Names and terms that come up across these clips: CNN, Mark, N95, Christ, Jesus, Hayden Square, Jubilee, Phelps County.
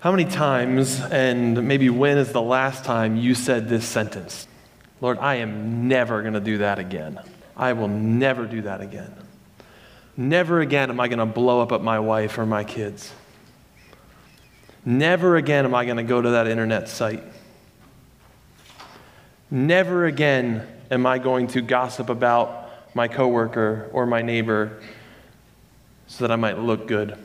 How many times, and maybe when is the last time you said this sentence? Lord, I am never going to do that again. I will never do that again. Never again am I going to blow up at my wife or my kids. Never again am I going to go to that internet site. Never again am I going to gossip about my coworker or my neighbor so that I might look good.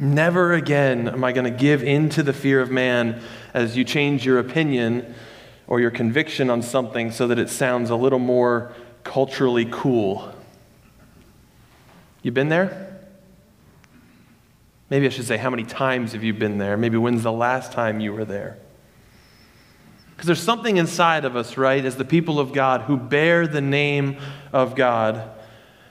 Never again am I going to give in to the fear of man as you change your opinion or your conviction on something so that it sounds a little more culturally cool. You been there? Maybe I should say, how many times have you been there? Maybe when's the last time you were there? Because there's something inside of us, right, as the people of God who bear the name of God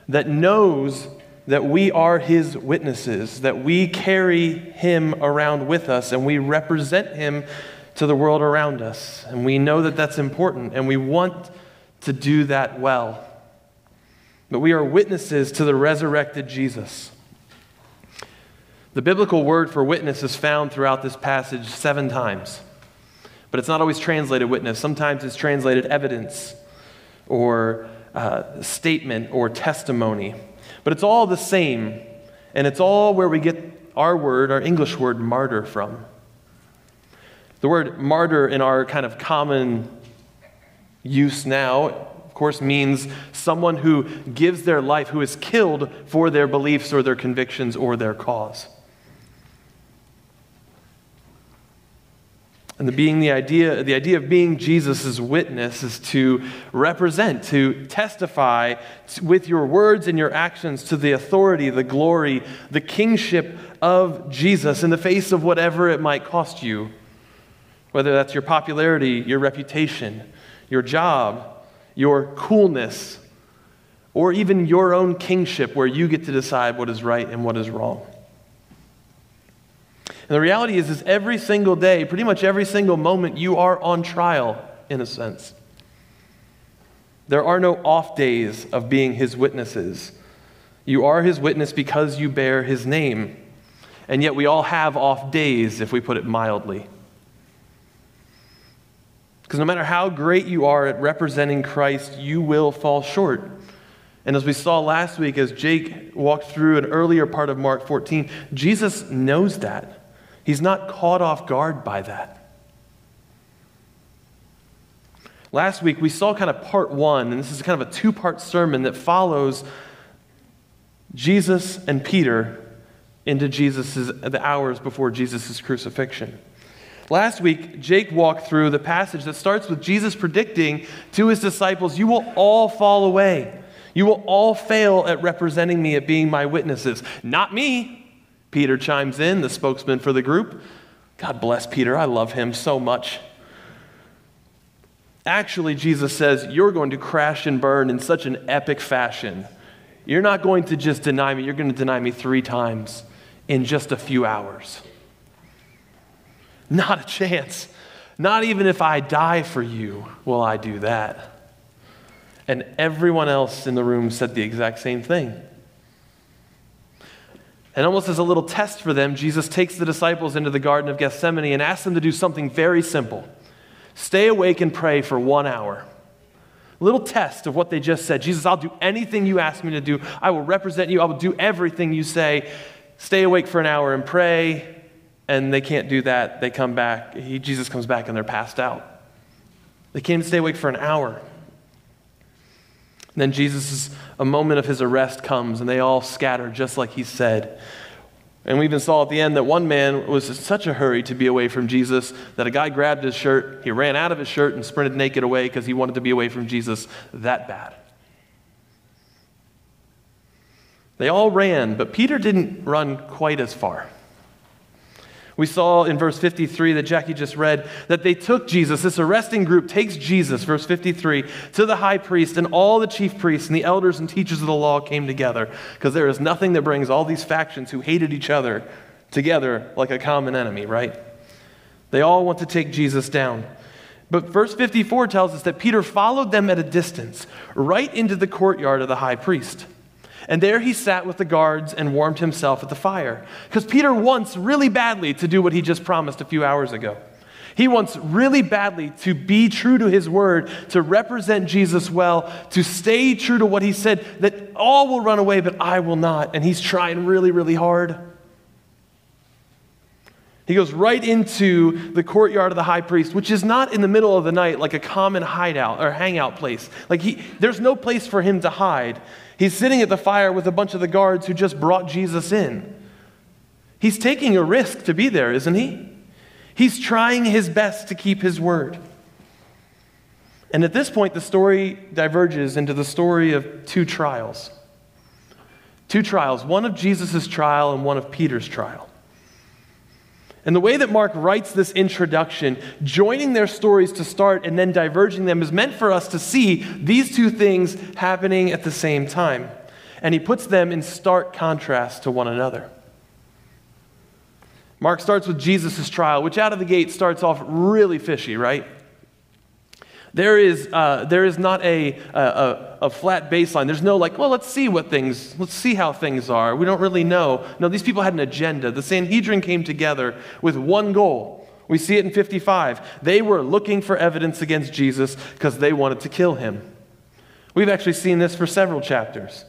that knows that we are his witnesses, that we carry him around with us, and we represent him to the world around us. And we know that that's important, and we want to do that well. But we are witnesses to the resurrected Jesus. The biblical word for witness is found throughout this passage 7 times. But it's not always translated witness. Sometimes it's translated evidence or statement or testimony. But it's all the same, and it's all where we get our word, our English word, martyr, from. The word martyr in our kind of common use now, of course, means someone who gives their life, who is killed for their beliefs or their convictions or their cause. And the idea of being Jesus' witness is to represent, to testify with your words and your actions to the authority, the glory, the kingship of Jesus in the face of whatever it might cost you, whether that's your popularity, your reputation, your job, your coolness, or even your own kingship where you get to decide what is right and what is wrong. And the reality is every single day, pretty much every single moment, you are on trial, in a sense. There are no off days of being his witnesses. You are his witness because you bear his name. And yet we all have off days, if we put it mildly. Because no matter how great you are at representing Christ, you will fall short. And as we saw last week, as Jake walked through an earlier part of Mark 14, Jesus knows that. He's not caught off guard by that. Last week, we saw kind of part one, and this is kind of a two-part sermon that follows Jesus and Peter into the hours before Jesus' crucifixion. Last week, Jake walked through the passage that starts with Jesus predicting to his disciples, "You will all fall away. You will all fail at representing me, at being my witnesses." "Not me," Peter chimes in, the spokesman for the group. God bless Peter. I love him so much. Actually, Jesus says, you're going to crash and burn in such an epic fashion. You're not going to just deny me. You're going to deny me 3 times in just a few hours. Not a chance. Not even if I die for you will I do that. And everyone else in the room said the exact same thing. And almost as a little test for them, Jesus takes the disciples into the Garden of Gethsemane and asks them to do something very simple. Stay awake and pray for 1 hour. A little test of what they just said. Jesus, I'll do anything you ask me to do. I will represent you. I will do everything you say. Stay awake for an hour and pray. And they can't do that. They come back. Jesus comes back and they're passed out. They can't stay awake for an hour. Then Jesus, a moment of his arrest comes, and they all scatter just like he said. And we even saw at the end that one man was in such a hurry to be away from Jesus that a guy grabbed his shirt, he ran out of his shirt and sprinted naked away because he wanted to be away from Jesus that bad. They all ran, but Peter didn't run quite as far. We saw in verse 53 that Jackie just read that they took Jesus, this arresting group takes Jesus, verse 53, to the high priest, and all the chief priests and the elders and teachers of the law came together, because there is nothing that brings all these factions who hated each other together like a common enemy, right? They all want to take Jesus down. But verse 54 tells us that Peter followed them at a distance, right into the courtyard of the high priest. And there he sat with the guards and warmed himself at the fire. Because Peter wants really badly to do what he just promised a few hours ago. He wants really badly to be true to his word, to represent Jesus well, to stay true to what he said, that all will run away, but I will not. And he's trying really, really hard. He goes right into the courtyard of the high priest, which is not in the middle of the night like a common hideout or hangout place. Like there's no place for him to hide. He's sitting at the fire with a bunch of the guards who just brought Jesus in. He's taking a risk to be there, isn't he? He's trying his best to keep his word. And at this point, the story diverges into the story of two trials. Two trials, one of Jesus' trial and one of Peter's trial. And the way that Mark writes this introduction, joining their stories to start and then diverging them, is meant for us to see these two things happening at the same time. And he puts them in stark contrast to one another. Mark starts with Jesus' trial, which out of the gate starts off really fishy, right? There is not a flat baseline. There's no like, well, let's see how things are. We don't really know. No, these people had an agenda. The Sanhedrin came together with one goal. We see it in 55. They were looking for evidence against Jesus because they wanted to kill him. We've actually seen this for several chapters.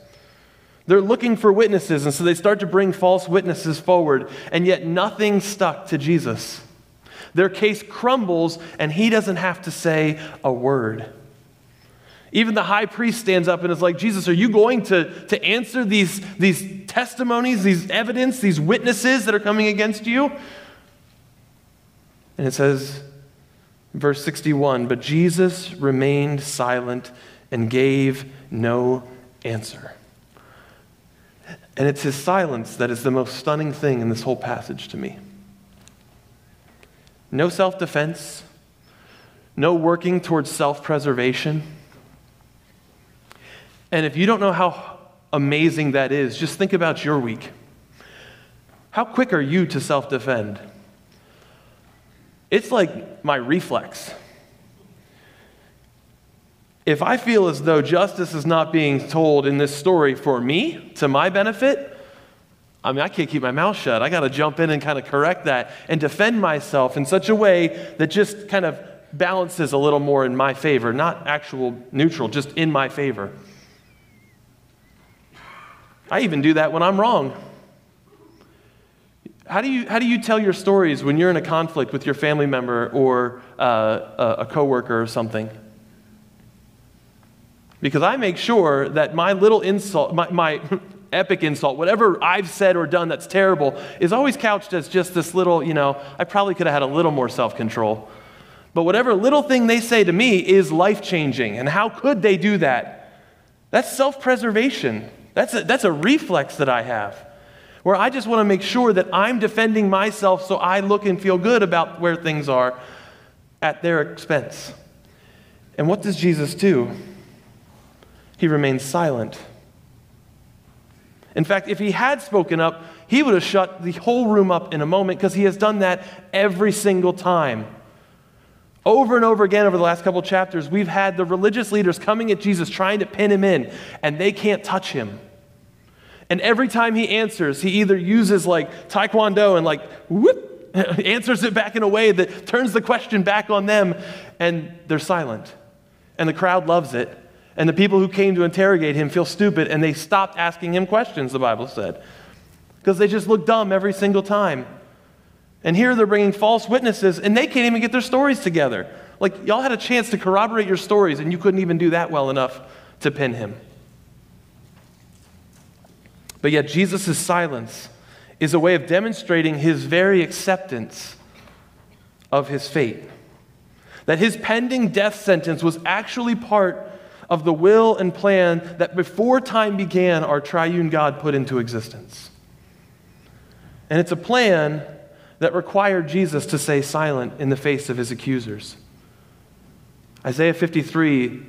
They're looking for witnesses, and so they start to bring false witnesses forward, and yet nothing stuck to Jesus. Their case crumbles, and he doesn't have to say a word. Even the high priest stands up and is like, Jesus, are you going to answer these testimonies, these evidence, these witnesses that are coming against you? And it says, verse 61, but Jesus remained silent and gave no answer. And it's his silence that is the most stunning thing in this whole passage to me. No self-defense, no working towards self-preservation. And if you don't know how amazing that is, just think about your week. How quick are you to self-defend? It's like my reflex. If I feel as though justice is not being told in this story for me, to my benefit, I can't keep my mouth shut. I got to jump in and kind of correct that and defend myself in such a way that just kind of balances a little more in my favor, not actual neutral, just in my favor. I even do that when I'm wrong. How do you tell your stories when you're in a conflict with your family member or a coworker or something? Because I make sure that my little insult, my epic insult, whatever I've said or done that's terrible, is always couched as just this little, I probably could have had a little more self-control. But whatever little thing they say to me is life-changing. And how could they do that? That's self-preservation. That's a reflex that I have, where I just want to make sure that I'm defending myself so I look and feel good about where things are at their expense. And what does Jesus do? He remains silent. In fact, if he had spoken up, he would have shut the whole room up in a moment, because he has done that every single time. Over and over again over the last couple chapters, we've had the religious leaders coming at Jesus trying to pin him in, and they can't touch him. And every time he answers, he either uses like taekwondo and like whoop, answers it back in a way that turns the question back on them, and they're silent. And the crowd loves it. And the people who came to interrogate him feel stupid, and they stopped asking him questions, the Bible said, because they just look dumb every single time. And here they're bringing false witnesses, and they can't even get their stories together. Like, y'all had a chance to corroborate your stories, and you couldn't even do that well enough to pin him. But yet Jesus' silence is a way of demonstrating his very acceptance of his fate. That his pending death sentence was actually part of the will and plan that before time began our triune God put into existence. And it's a plan that required Jesus to stay silent in the face of his accusers. Isaiah 53,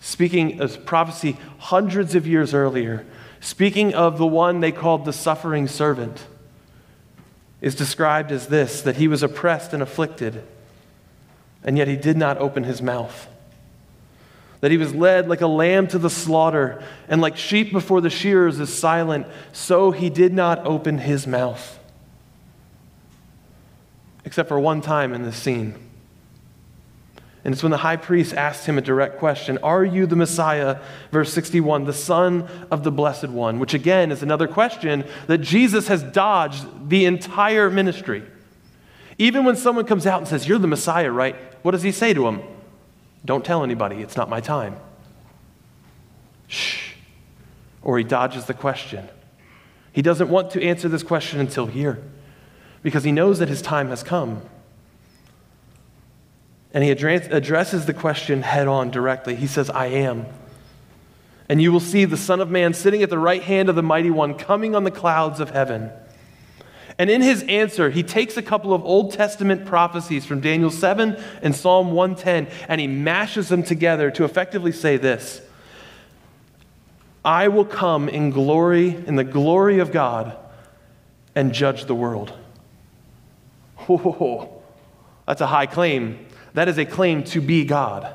speaking of prophecy hundreds of years earlier, speaking of the one they called the suffering servant, is described as this, that he was oppressed and afflicted, and yet he did not open his mouth. that he was led like a lamb to the slaughter, and like sheep before the shearers is silent, so he did not open his mouth. Except for one time in this scene. And it's when the high priest asked him a direct question, "Are you the Messiah?" Verse 61, "the Son of the Blessed One," which again is another question that Jesus has dodged the entire ministry. Even when someone comes out and says, "You're the Messiah, right?" What does he say to him? "Don't tell anybody, it's not my time." Shh. Or he dodges the question. He doesn't want to answer this question until here, because he knows that his time has come. And he addresses the question head on directly. He says, "I am. And you will see the Son of Man sitting at the right hand of the Mighty One, coming on the clouds of heaven." And in his answer, he takes a couple of Old Testament prophecies from Daniel 7 and Psalm 110, and he mashes them together to effectively say this: "I will come in glory, in the glory of God, and judge the world." Oh, that's a high claim. That is a claim to be God.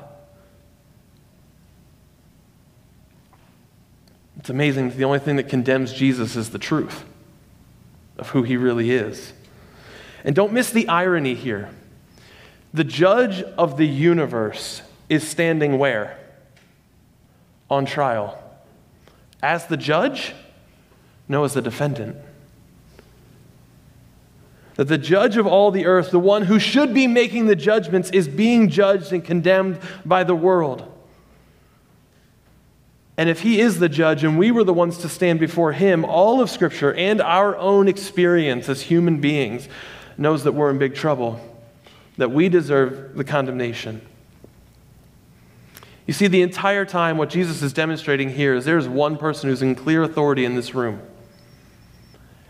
It's amazing that the only thing that condemns Jesus is the truth of who he really is. And don't miss the irony here. The judge of the universe is standing where? On trial. As the judge? No, as the defendant. That the judge of all the earth, the one who should be making the judgments, is being judged and condemned by the world. And if he is the judge and we were the ones to stand before him, all of Scripture and our own experience as human beings knows that we're in big trouble, that we deserve the condemnation. You see, the entire time what Jesus is demonstrating here is there's one person who's in clear authority in this room.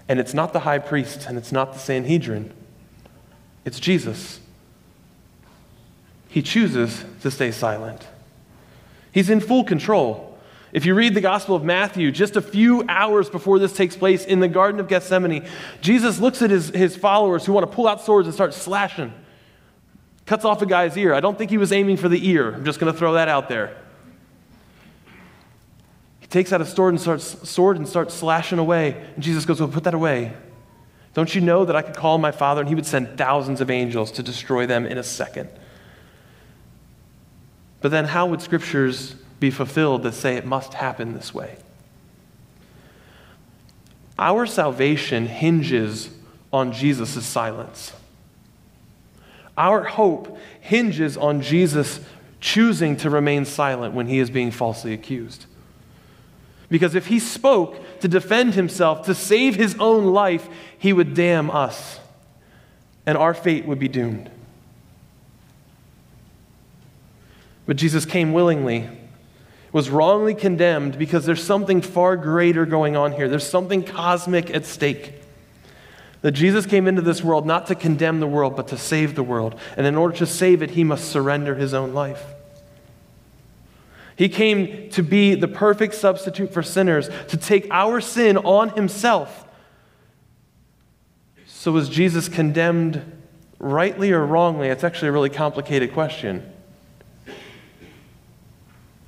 And it's not the high priest, and it's not the Sanhedrin. It's Jesus. He chooses to stay silent. He's in full control. If you read the Gospel of Matthew, just a few hours before this takes place in the Garden of Gethsemane, Jesus looks at his followers who want to pull out swords and start slashing. Cuts off a guy's ear. I don't think he was aiming for the ear. I'm just going to throw that out there. He takes out a sword and starts slashing away. And Jesus goes, "Well, put that away. Don't you know that I could call my Father and he would send thousands of angels to destroy them in a second?" But then how would Scriptures be fulfilled that say it must happen this way? Our salvation hinges on Jesus' silence. Our hope hinges on Jesus choosing to remain silent when he is being falsely accused. Because if he spoke to defend himself, to save his own life, he would damn us, and our fate would be doomed. But Jesus came willingly, was wrongly condemned because there's something far greater going on here. There's something cosmic at stake. That Jesus came into this world not to condemn the world, but to save the world. And in order to save it, he must surrender his own life. He came to be the perfect substitute for sinners, to take our sin on himself. So was Jesus condemned rightly or wrongly? That's actually a really complicated question.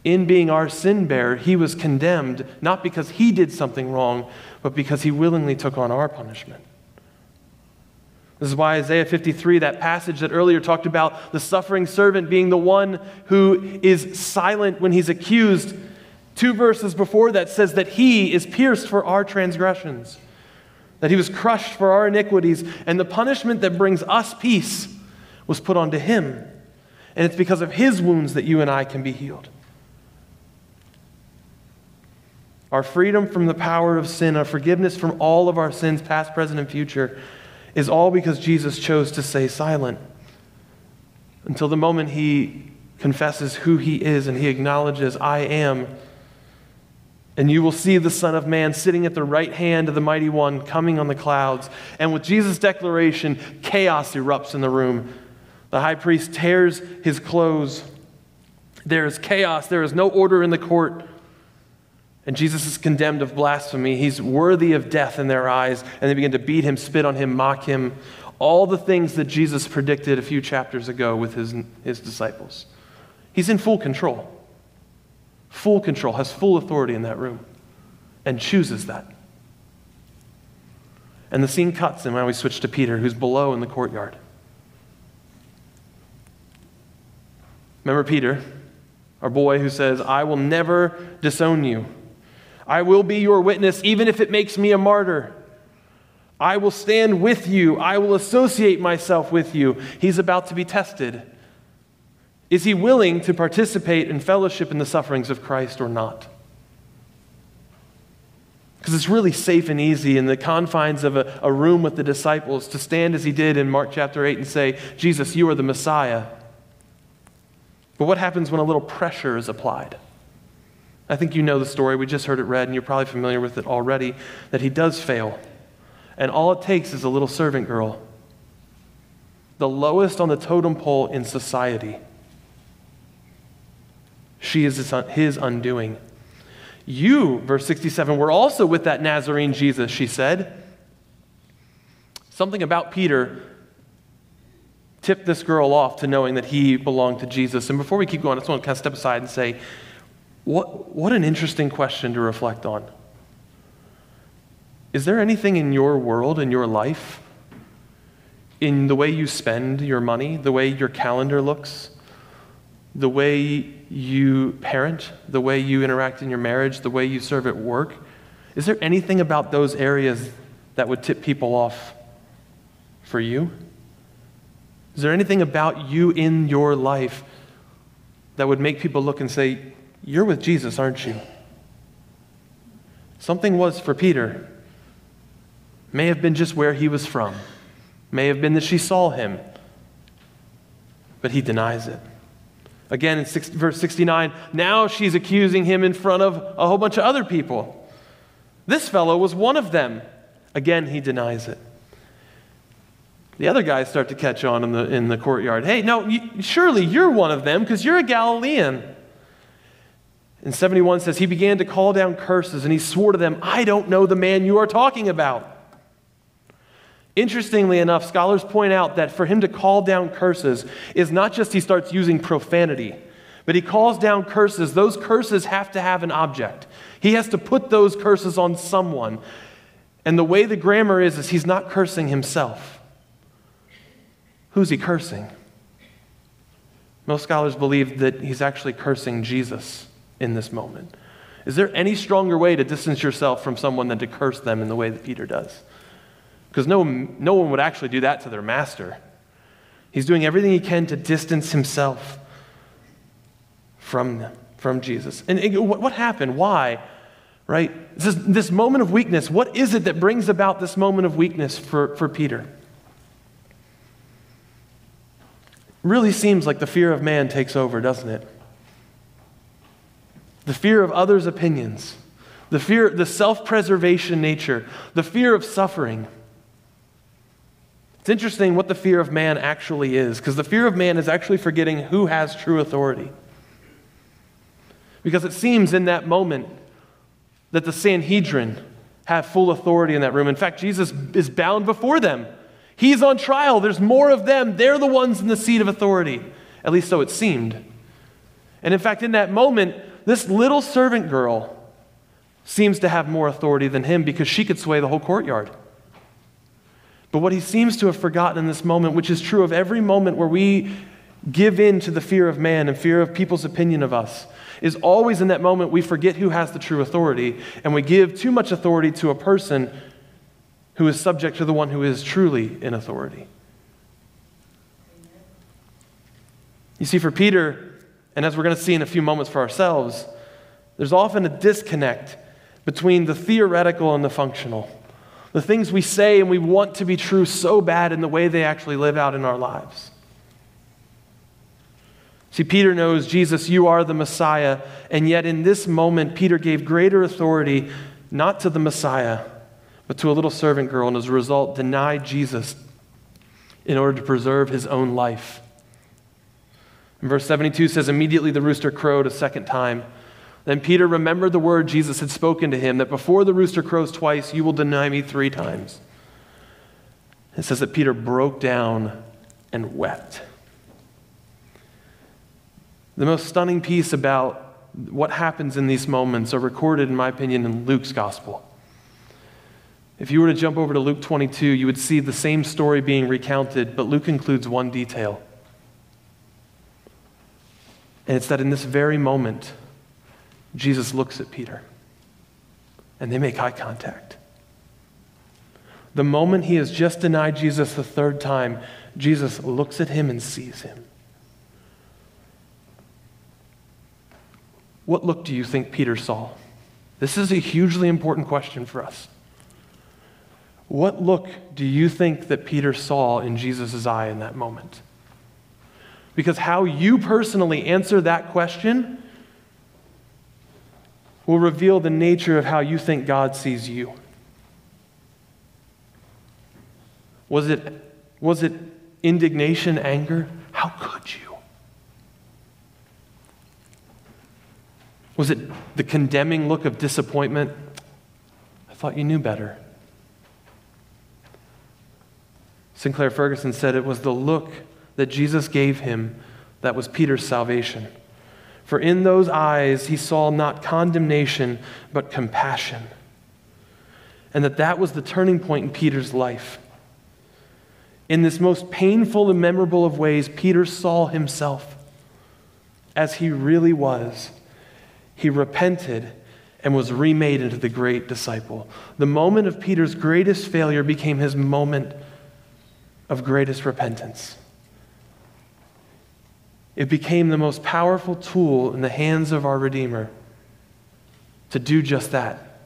In being our sin bearer, he was condemned, not because he did something wrong, but because he willingly took on our punishment. This is why Isaiah 53, that passage that earlier talked about the suffering servant being the one who is silent when he's accused, 2 verses before that says that he is pierced for our transgressions, that he was crushed for our iniquities, and the punishment that brings us peace was put onto him. And it's because of his wounds that you and I can be healed. Our freedom from the power of sin, our forgiveness from all of our sins, past, present, and future, is all because Jesus chose to stay silent until the moment he confesses who he is and he acknowledges, "I am, and you will see the Son of Man sitting at the right hand of the Mighty One, coming on the clouds." And with Jesus' declaration, chaos erupts in the room. The high priest tears his clothes. There is chaos. There is no order in the court. And Jesus is condemned of blasphemy. He's worthy of death in their eyes. And they begin to beat him, spit on him, mock him. All the things that Jesus predicted a few chapters ago with his disciples. He's in full control. full control, has full authority in that room, and chooses that. And the scene cuts, and now we switch to Peter, who's below in the courtyard. Remember Peter, our boy who says, "I will never disown you. I will be your witness, even if it makes me a martyr. I will stand with you. I will associate myself with you." He's about to be tested. Is he willing to participate in fellowship in the sufferings of Christ or not? Because it's really safe and easy in the confines of a room with the disciples to stand as he did in Mark chapter 8 and say, "Jesus, you are the Messiah." But what happens when a little pressure is applied? I think you know the story. We just heard it read, and you're probably familiar with it already, that he does fail. And all it takes is a little servant girl, the lowest on the totem pole in society. She is his undoing. "You," verse 67, "were also with that Nazarene Jesus," she said. Something about Peter tipped this girl off to knowing that he belonged to Jesus. And before we keep going, I just want to kind of step aside and say, what an interesting question to reflect on. Is there anything in your world, in your life, in the way you spend your money, the way your calendar looks, the way you parent, the way you interact in your marriage, the way you serve at work? Is there anything about those areas that would tip people off for you? Is there anything about you in your life that would make people look and say, "You're with Jesus, aren't you?" Something was for Peter. May have been just where he was from. May have been that she saw him. But he denies it. Again, in verse 69, now she's accusing him in front of a whole bunch of other people. This fellow was one of them. Again, he denies it. The other guys start to catch on in the courtyard. "Hey, no, surely you're one of them because you're a Galilean." And 71 says, he began to call down curses and he swore to them, "I don't know the man you are talking about." Interestingly enough, scholars point out that for him to call down curses is not just he starts using profanity, but he calls down curses. Those curses have to have an object. He has to put those curses on someone. And the way the grammar is he's not cursing himself. Who's he cursing? Most scholars believe that he's actually cursing Jesus in this moment. Is there any stronger way to distance yourself from someone than to curse them in the way that Peter does? Because no one would actually do that to their master. He's doing everything he can to distance himself from Jesus. And what happened? Why? Right? This moment of weakness. What is it that brings about this moment of weakness for Peter? Really seems like the fear of man takes over, doesn't it? The fear of others' opinions, the fear, the self-preservation nature, the fear of suffering. It's interesting what the fear of man actually is, because the fear of man is actually forgetting who has true authority. Because it seems in that moment that the Sanhedrin have full authority in that room. In fact, Jesus is bound before them. He's on trial. There's more of them. They're the ones in the seat of authority. At least so it seemed. And in fact, in that moment, this little servant girl seems to have more authority than him because she could sway the whole courtyard. But what he seems to have forgotten in this moment, which is true of every moment where we give in to the fear of man and fear of people's opinion of us, is always in that moment we forget who has the true authority and we give too much authority to a person who is subject to the one who is truly in authority. You see, for Peter, and as we're going to see in a few moments for ourselves, there's often a disconnect between the theoretical and the functional. The things we say and we want to be true so bad in the way they actually live out in our lives. See, Peter knows, "Jesus, you are the Messiah," and yet in this moment, Peter gave greater authority not to the Messiah, but to a little servant girl, and as a result, denied Jesus in order to preserve his own life. And verse 72 says, immediately the rooster crowed a second time. Then Peter remembered the word Jesus had spoken to him, that before the rooster crows twice, you will deny me three times. It says that Peter broke down and wept. The most stunning piece about what happens in these moments are recorded, in my opinion, in Luke's gospel. If you were to jump over to Luke 22, you would see the same story being recounted, but Luke includes one detail. And it's that in this very moment, Jesus looks at Peter, and they make eye contact. The moment he has just denied Jesus the third time, Jesus looks at him and sees him. What look do you think Peter saw? This is a hugely important question for us. What look do you think that Peter saw in Jesus' eye in that moment? Because how you personally answer that question will reveal the nature of how you think God sees you. Was it indignation, anger? How could you? Was it the condemning look of disappointment? I thought you knew better. Sinclair Ferguson said it was the look that Jesus gave him that was Peter's salvation. For in those eyes he saw not condemnation, but compassion. And that was the turning point in Peter's life. In this most painful and memorable of ways, Peter saw himself as he really was. He repented and was remade into the great disciple. The moment of Peter's greatest failure became his moment of greatest repentance. It became the most powerful tool in the hands of our Redeemer to do just that,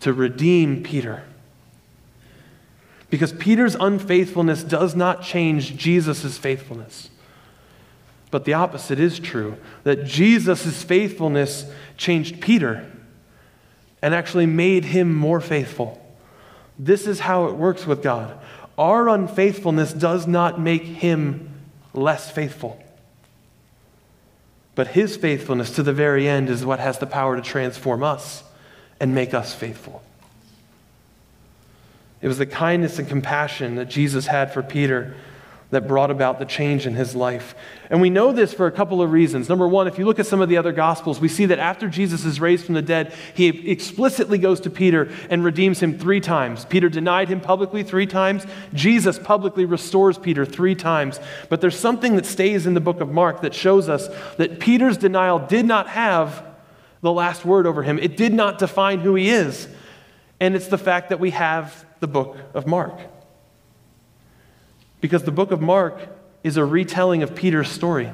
to redeem Peter. Because Peter's unfaithfulness does not change Jesus' faithfulness. But the opposite is true, that Jesus' faithfulness changed Peter and actually made him more faithful. This is how it works with God. Our unfaithfulness does not make him less faithful. But his faithfulness to the very end is what has the power to transform us and make us faithful. It was the kindness and compassion that Jesus had for Peter that brought about the change in his life. And we know this for a couple of reasons. Number one, if you look at some of the other Gospels, we see that after Jesus is raised from the dead, he explicitly goes to Peter and redeems him three times. Peter denied him publicly three times. Jesus publicly restores Peter three times. But there's something that stays in the book of Mark that shows us that Peter's denial did not have the last word over him. It did not define who he is. And it's the fact that we have the book of Mark. Because the book of Mark is a retelling of Peter's story.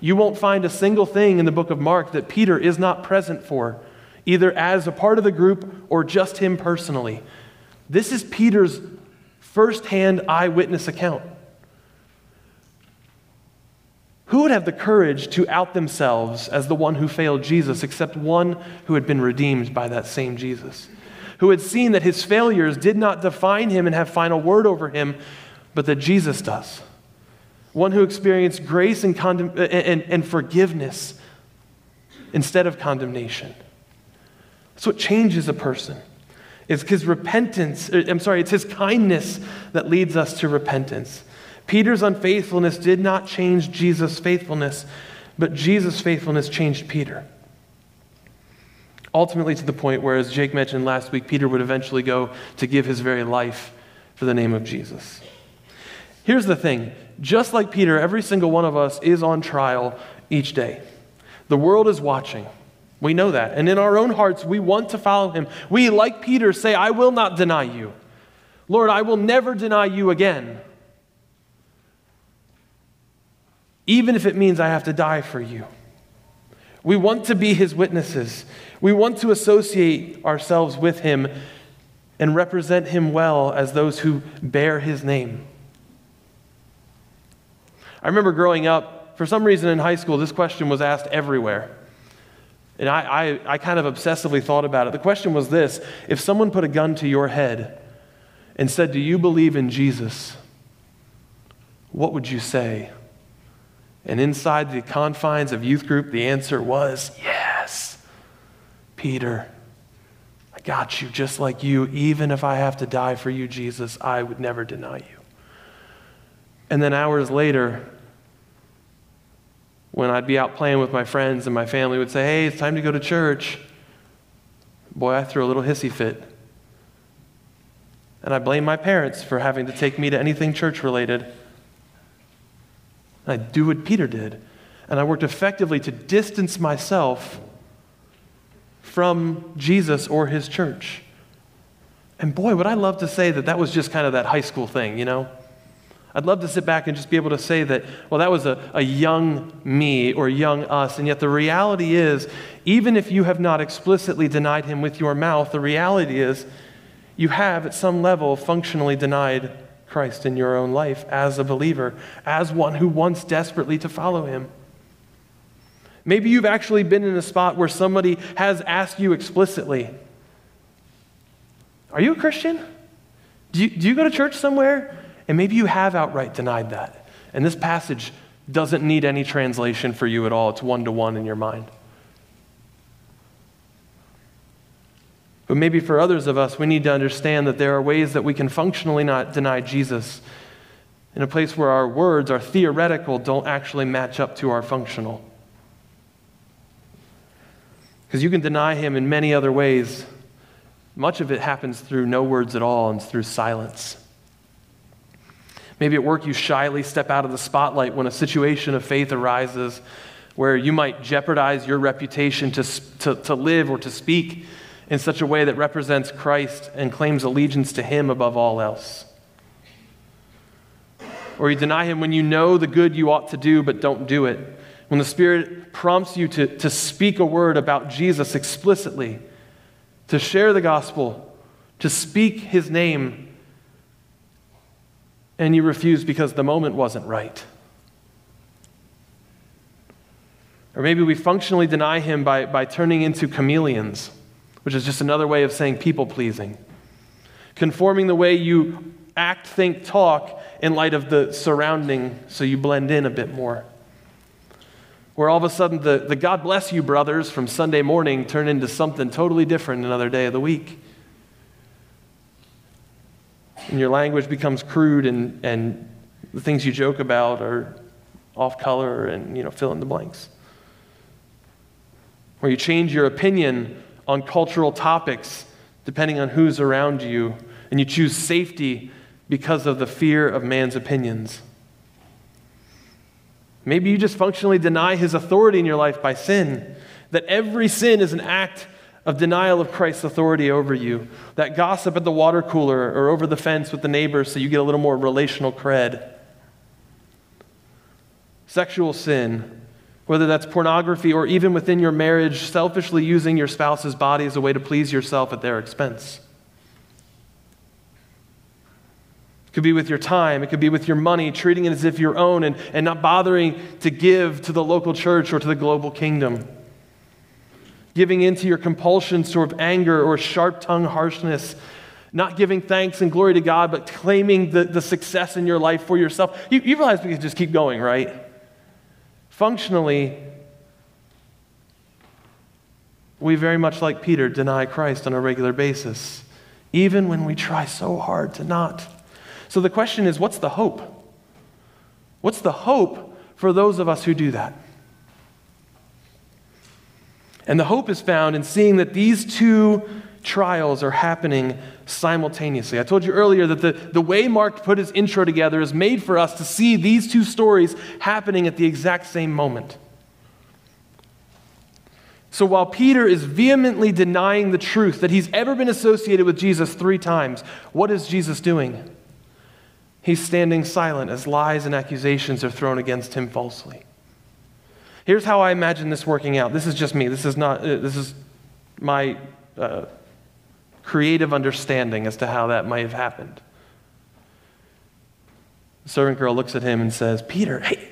You won't find a single thing in the book of Mark that Peter is not present for, either as a part of the group or just him personally. This is Peter's firsthand eyewitness account. Who would have the courage to out themselves as the one who failed Jesus except one who had been redeemed by that same Jesus, who had seen that his failures did not define him and have final word over him, but that Jesus does. One who experienced grace and forgiveness instead of condemnation. That's what changes a person. It's his his kindness that leads us to repentance. Peter's unfaithfulness did not change Jesus' faithfulness, but Jesus' faithfulness changed Peter. Ultimately to the point where, as Jake mentioned last week, Peter would eventually go to give his very life for the name of Jesus. Here's the thing. Just like Peter, every single one of us is on trial each day. The world is watching. We know that. And in our own hearts, we want to follow him. We, like Peter, say, I will not deny you. Lord, I will never deny you again. Even if it means I have to die for you. We want to be his witnesses. We want to associate ourselves with him and represent him well as those who bear his name. I remember growing up, for some reason in high school, this question was asked everywhere. And I kind of obsessively thought about it. The question was this: if someone put a gun to your head and said, do you believe in Jesus? What would you say? And inside the confines of youth group, the answer was, yes, Peter, I got you just like you. Even if I have to die for you, Jesus, I would never deny you. And then hours later, when I'd be out playing with my friends and my family would say, hey, it's time to go to church, boy, I threw a little hissy fit. And I blame my parents for having to take me to anything church-related. I do what Peter did. And I worked effectively to distance myself from Jesus or his church. And boy, would I love to say that that was just kind of that high school thing, you know? I'd love to sit back and just be able to say that, well, that was a young me or young us. And yet the reality is, even if you have not explicitly denied him with your mouth, the reality is you have at some level functionally denied Christ in your own life as a believer, as one who wants desperately to follow him. Maybe you've actually been in a spot where somebody has asked you explicitly, are you a Christian? Do you go to church somewhere? And maybe you have outright denied that. And this passage doesn't need any translation for you at all. It's one-to-one in your mind. But maybe for others of us, we need to understand that there are ways that we can functionally not deny Jesus in a place where our words, our theoretical, don't actually match up to our functional. Because you can deny him in many other ways. Much of it happens through no words at all and through silence. Maybe at work you shyly step out of the spotlight when a situation of faith arises where you might jeopardize your reputation to live or to speak in such a way that represents Christ and claims allegiance to him above all else. Or you deny him when you know the good you ought to do but don't do it. When the Spirit prompts you to speak a word about Jesus explicitly, to share the gospel, to speak his name, and you refuse because the moment wasn't right. Or maybe we functionally deny him by turning into chameleons, which is just another way of saying people-pleasing. Conforming the way you act, think, talk in light of the surrounding so you blend in a bit more. Where all of a sudden the God bless you brothers from Sunday morning turn into something totally different another day of the week. And your language becomes crude and the things you joke about are off color and, you know, fill in the blanks. Or you change your opinion on cultural topics depending on who's around you, and you choose safety because of the fear of man's opinions. Maybe you just functionally deny his authority in your life by sin, that every sin is an act of denial of Christ's authority over you, that gossip at the water cooler or over the fence with the neighbors so you get a little more relational cred. Sexual sin, whether that's pornography or even within your marriage, selfishly using your spouse's body as a way to please yourself at their expense. It could be with your time. It could be with your money, treating it as if your own and not bothering to give to the local church or to the global kingdom. Giving into your compulsions toward anger or sharp-tongued harshness. Not giving thanks and glory to God, but claiming the success in your life for yourself. You realize we can just keep going, right? Functionally, we very much like Peter deny Christ on a regular basis, even when we try so hard to not. So the question is, what's the hope? What's the hope for those of us who do that? And the hope is found in seeing that these two trials are happening simultaneously. I told you earlier that the way Mark put his intro together is made for us to see these two stories happening at the exact same moment. So while Peter is vehemently denying the truth that he's ever been associated with Jesus 3 times, what is Jesus doing? He's standing silent as lies and accusations are thrown against him falsely. Here's how I imagine this working out. This is just me. This is my creative understanding as to how that might have happened. The servant girl looks at him and says, Peter, hey,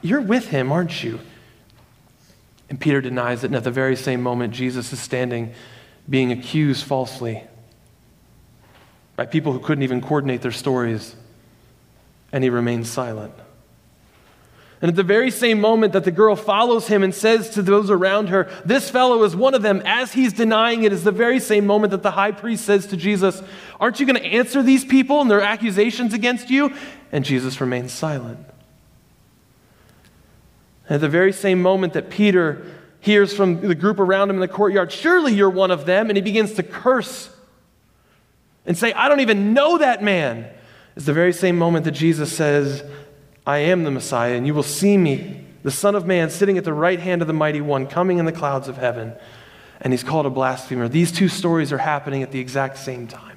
you're with him, aren't you? And Peter denies it, and at the very same moment, Jesus is standing, being accused falsely by people who couldn't even coordinate their stories, and he remains silent. And at the very same moment that the girl follows him and says to those around her, this fellow is one of them, as he's denying it, is the very same moment that the high priest says to Jesus, aren't you going to answer these people and their accusations against you? And Jesus remains silent. At the very same moment that Peter hears from the group around him in the courtyard, "Surely you're one of them," and he begins to curse and say, "I don't even know that man," is the very same moment that Jesus says, "I am the Messiah, and you will see me, the Son of Man, sitting at the right hand of the Mighty One, coming in the clouds of heaven." And he's called a blasphemer. These two stories are happening at the exact same time,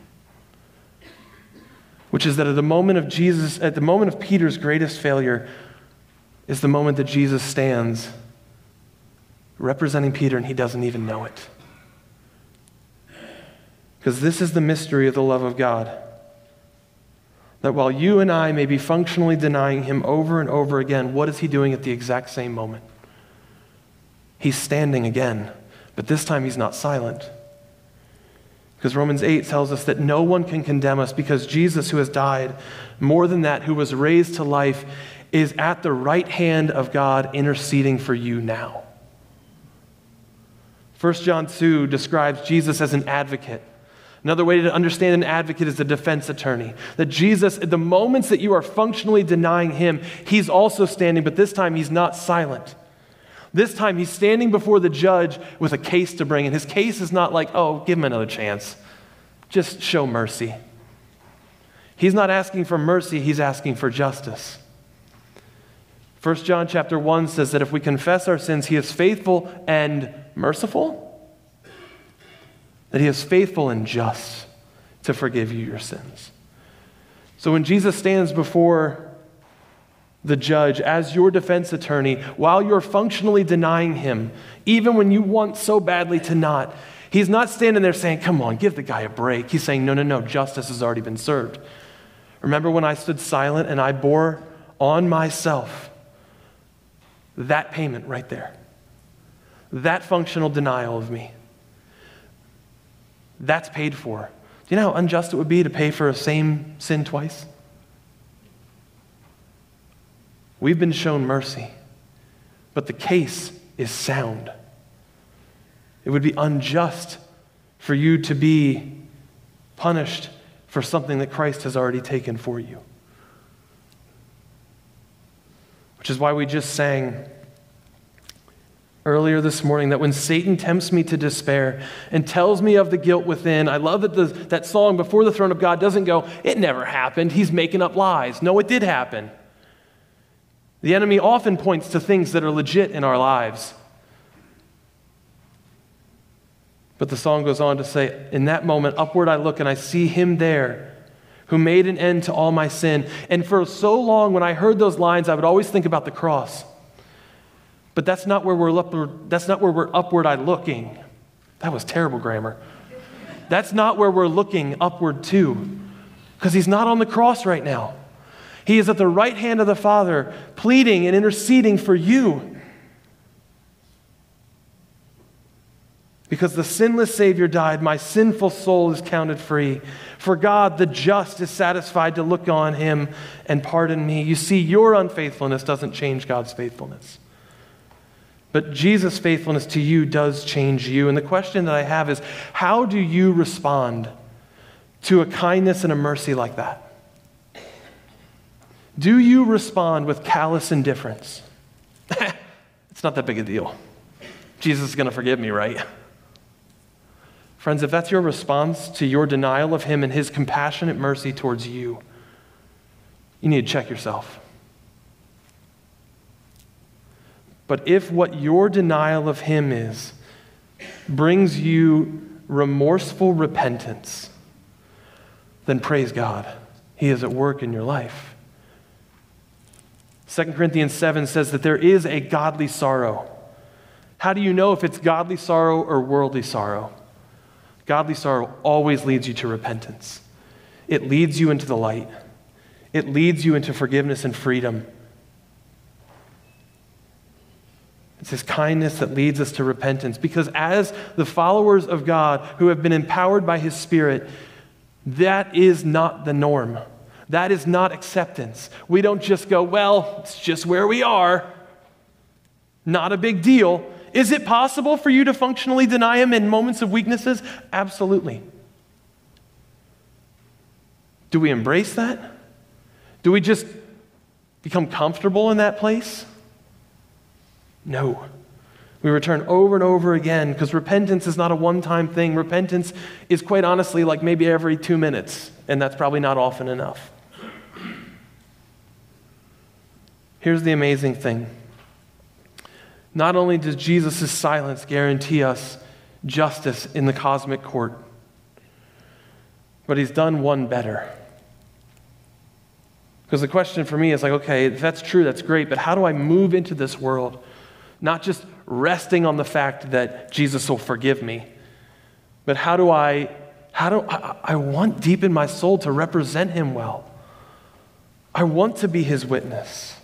which is that at the moment of Peter's greatest failure is the moment that Jesus stands representing Peter, and he doesn't even know it. Because this is the mystery of the love of God, that while you and I may be functionally denying him over and over again, what is he doing at the exact same moment? He's standing again, but this time he's not silent. Because Romans 8 tells us that no one can condemn us because Jesus, who has died, more than that, who was raised to life, is at the right hand of God interceding for you now. 1 John 2 describes Jesus as an advocate. Another way to understand an advocate is a defense attorney. That Jesus, at the moments that you are functionally denying him, he's also standing, but this time he's not silent. This time he's standing before the judge with a case to bring, and his case is not like, "Oh, give him another chance. Just show mercy." He's not asking for mercy, he's asking for justice. 1 John chapter 1 says that if we confess our sins, he is faithful and merciful, that he is faithful and just to forgive you your sins. So when Jesus stands before the judge as your defense attorney, while you're functionally denying him, even when you want so badly to not, he's not standing there saying, "Come on, give the guy a break." He's saying, no, justice has already been served. Remember when I stood silent and I bore on myself that payment right there, that functional denial of me. That's paid for. Do you know how unjust it would be to pay for a same sin twice? We've been shown mercy, but the case is sound. It would be unjust for you to be punished for something that Christ has already taken for you. Which is why we just sang earlier this morning that when Satan tempts me to despair and tells me of the guilt within, I love that that song Before the Throne of God doesn't go, "It never happened, he's making up lies." No, it did happen. The enemy often points to things that are legit in our lives. But the song goes on to say, "In that moment, upward I look and I see him there who made an end to all my sin." And for so long when I heard those lines, I would always think about the cross. But that's not where we're upward I looking. That was terrible grammar. That's not where we're looking upward to, because he's not on the cross right now. He is at the right hand of the Father, pleading and interceding for you. Because the sinless Savior died, my sinful soul is counted free. For God, the just, is satisfied to look on him and pardon me. You see, your unfaithfulness doesn't change God's faithfulness. But Jesus' faithfulness to you does change you. And the question that I have is, how do you respond to a kindness and a mercy like that? Do you respond with callous indifference? It's not that big a deal. Jesus is going to forgive me, right? Friends, if that's your response to your denial of him and his compassionate mercy towards you, you need to check yourself. But if what your denial of him is brings you remorseful repentance, then praise God. He is at work in your life. 2 Corinthians 7 says that there is a godly sorrow. How do you know if it's godly sorrow or worldly sorrow? Godly sorrow always leads you to repentance. It leads you into the light. It leads you into forgiveness and freedom. It's his kindness that leads us to repentance, because as the followers of God who have been empowered by his Spirit, that is not the norm. That is not acceptance. We don't just go, "Well, it's just where we are. Not a big deal." Is it possible for you to functionally deny him in moments of weaknesses? Absolutely. Do we embrace that? Do we just become comfortable in that place? No. We return over and over again because repentance is not a one-time thing. Repentance is quite honestly like maybe every 2 minutes, and that's probably not often enough. Here's the amazing thing. Not only does Jesus' silence guarantee us justice in the cosmic court, but he's done one better. Because the question for me is like, okay, if that's true, that's great, but how do I move into this world not just resting on the fact that Jesus will forgive me, but how do I want deep in my soul to represent him well. I want to be his witness.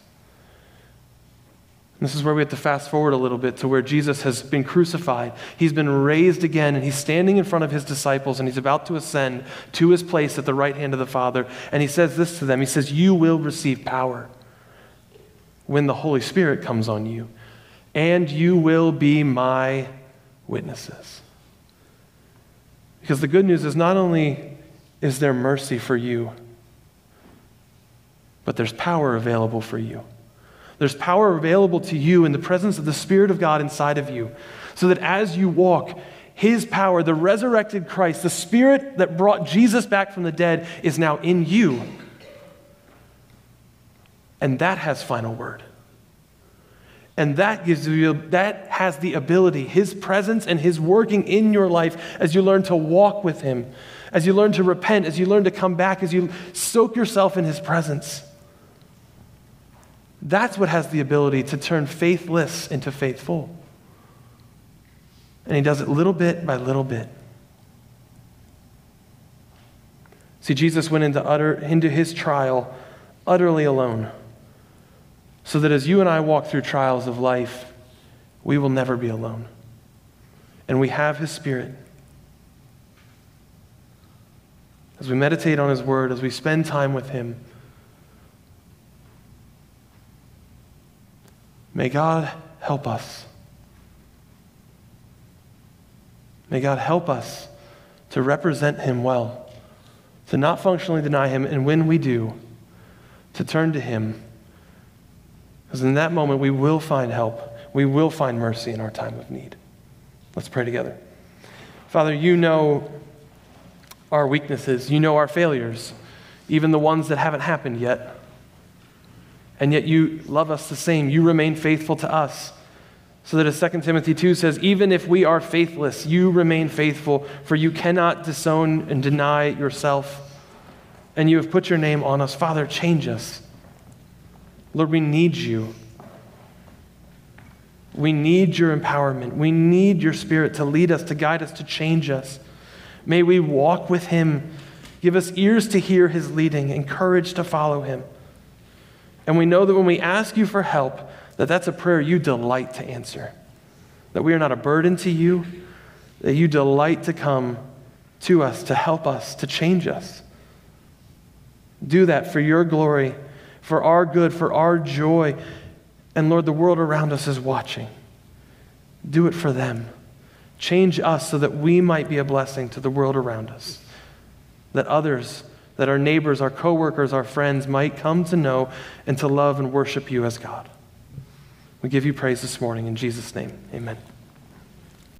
This is where we have to fast forward a little bit to where Jesus has been crucified. He's been raised again, and he's standing in front of his disciples, and he's about to ascend to his place at the right hand of the Father. And he says this to them. He says, "You will receive power when the Holy Spirit comes on you, and you will be my witnesses." Because the good news is not only is there mercy for you, but there's power available for you. There's power available to you in the presence of the Spirit of God inside of you, so that as you walk, his power, the resurrected Christ, the Spirit that brought Jesus back from the dead is now in you. And that has final word. And that gives you, that has the ability, his presence and his working in your life as you learn to walk with him, as you learn to repent, as you learn to come back, as you soak yourself in his presence. That's what has the ability to turn faithless into faithful. And he does it little bit by little bit. See, Jesus went into his trial utterly alone, so that as you and I walk through trials of life, we will never be alone. And we have his Spirit. As we meditate on his word, as we spend time with him, may God help us. May God help us to represent him well, to not functionally deny him, and when we do, to turn to him. Because in that moment, we will find help. We will find mercy in our time of need. Let's pray together. Father, you know our weaknesses. You know our failures, even the ones that haven't happened yet. And yet you love us the same. You remain faithful to us. So that as 2 Timothy 2 says, even if we are faithless, you remain faithful, for you cannot disown and deny yourself. And you have put your name on us. Father, change us. Lord, we need you. We need your empowerment. We need your Spirit to lead us, to guide us, to change us. May we walk with him. Give us ears to hear his leading and courage to follow him. And we know that when we ask you for help, that that's a prayer you delight to answer, that we are not a burden to you, that you delight to come to us, to help us, to change us. Do that for your glory, for our good, for our joy. And Lord, the world around us is watching. Do it for them. Change us so that we might be a blessing to the world around us, that others, that our neighbors, our coworkers, our friends might come to know and to love and worship you as God. We give you praise this morning in Jesus' name. Amen.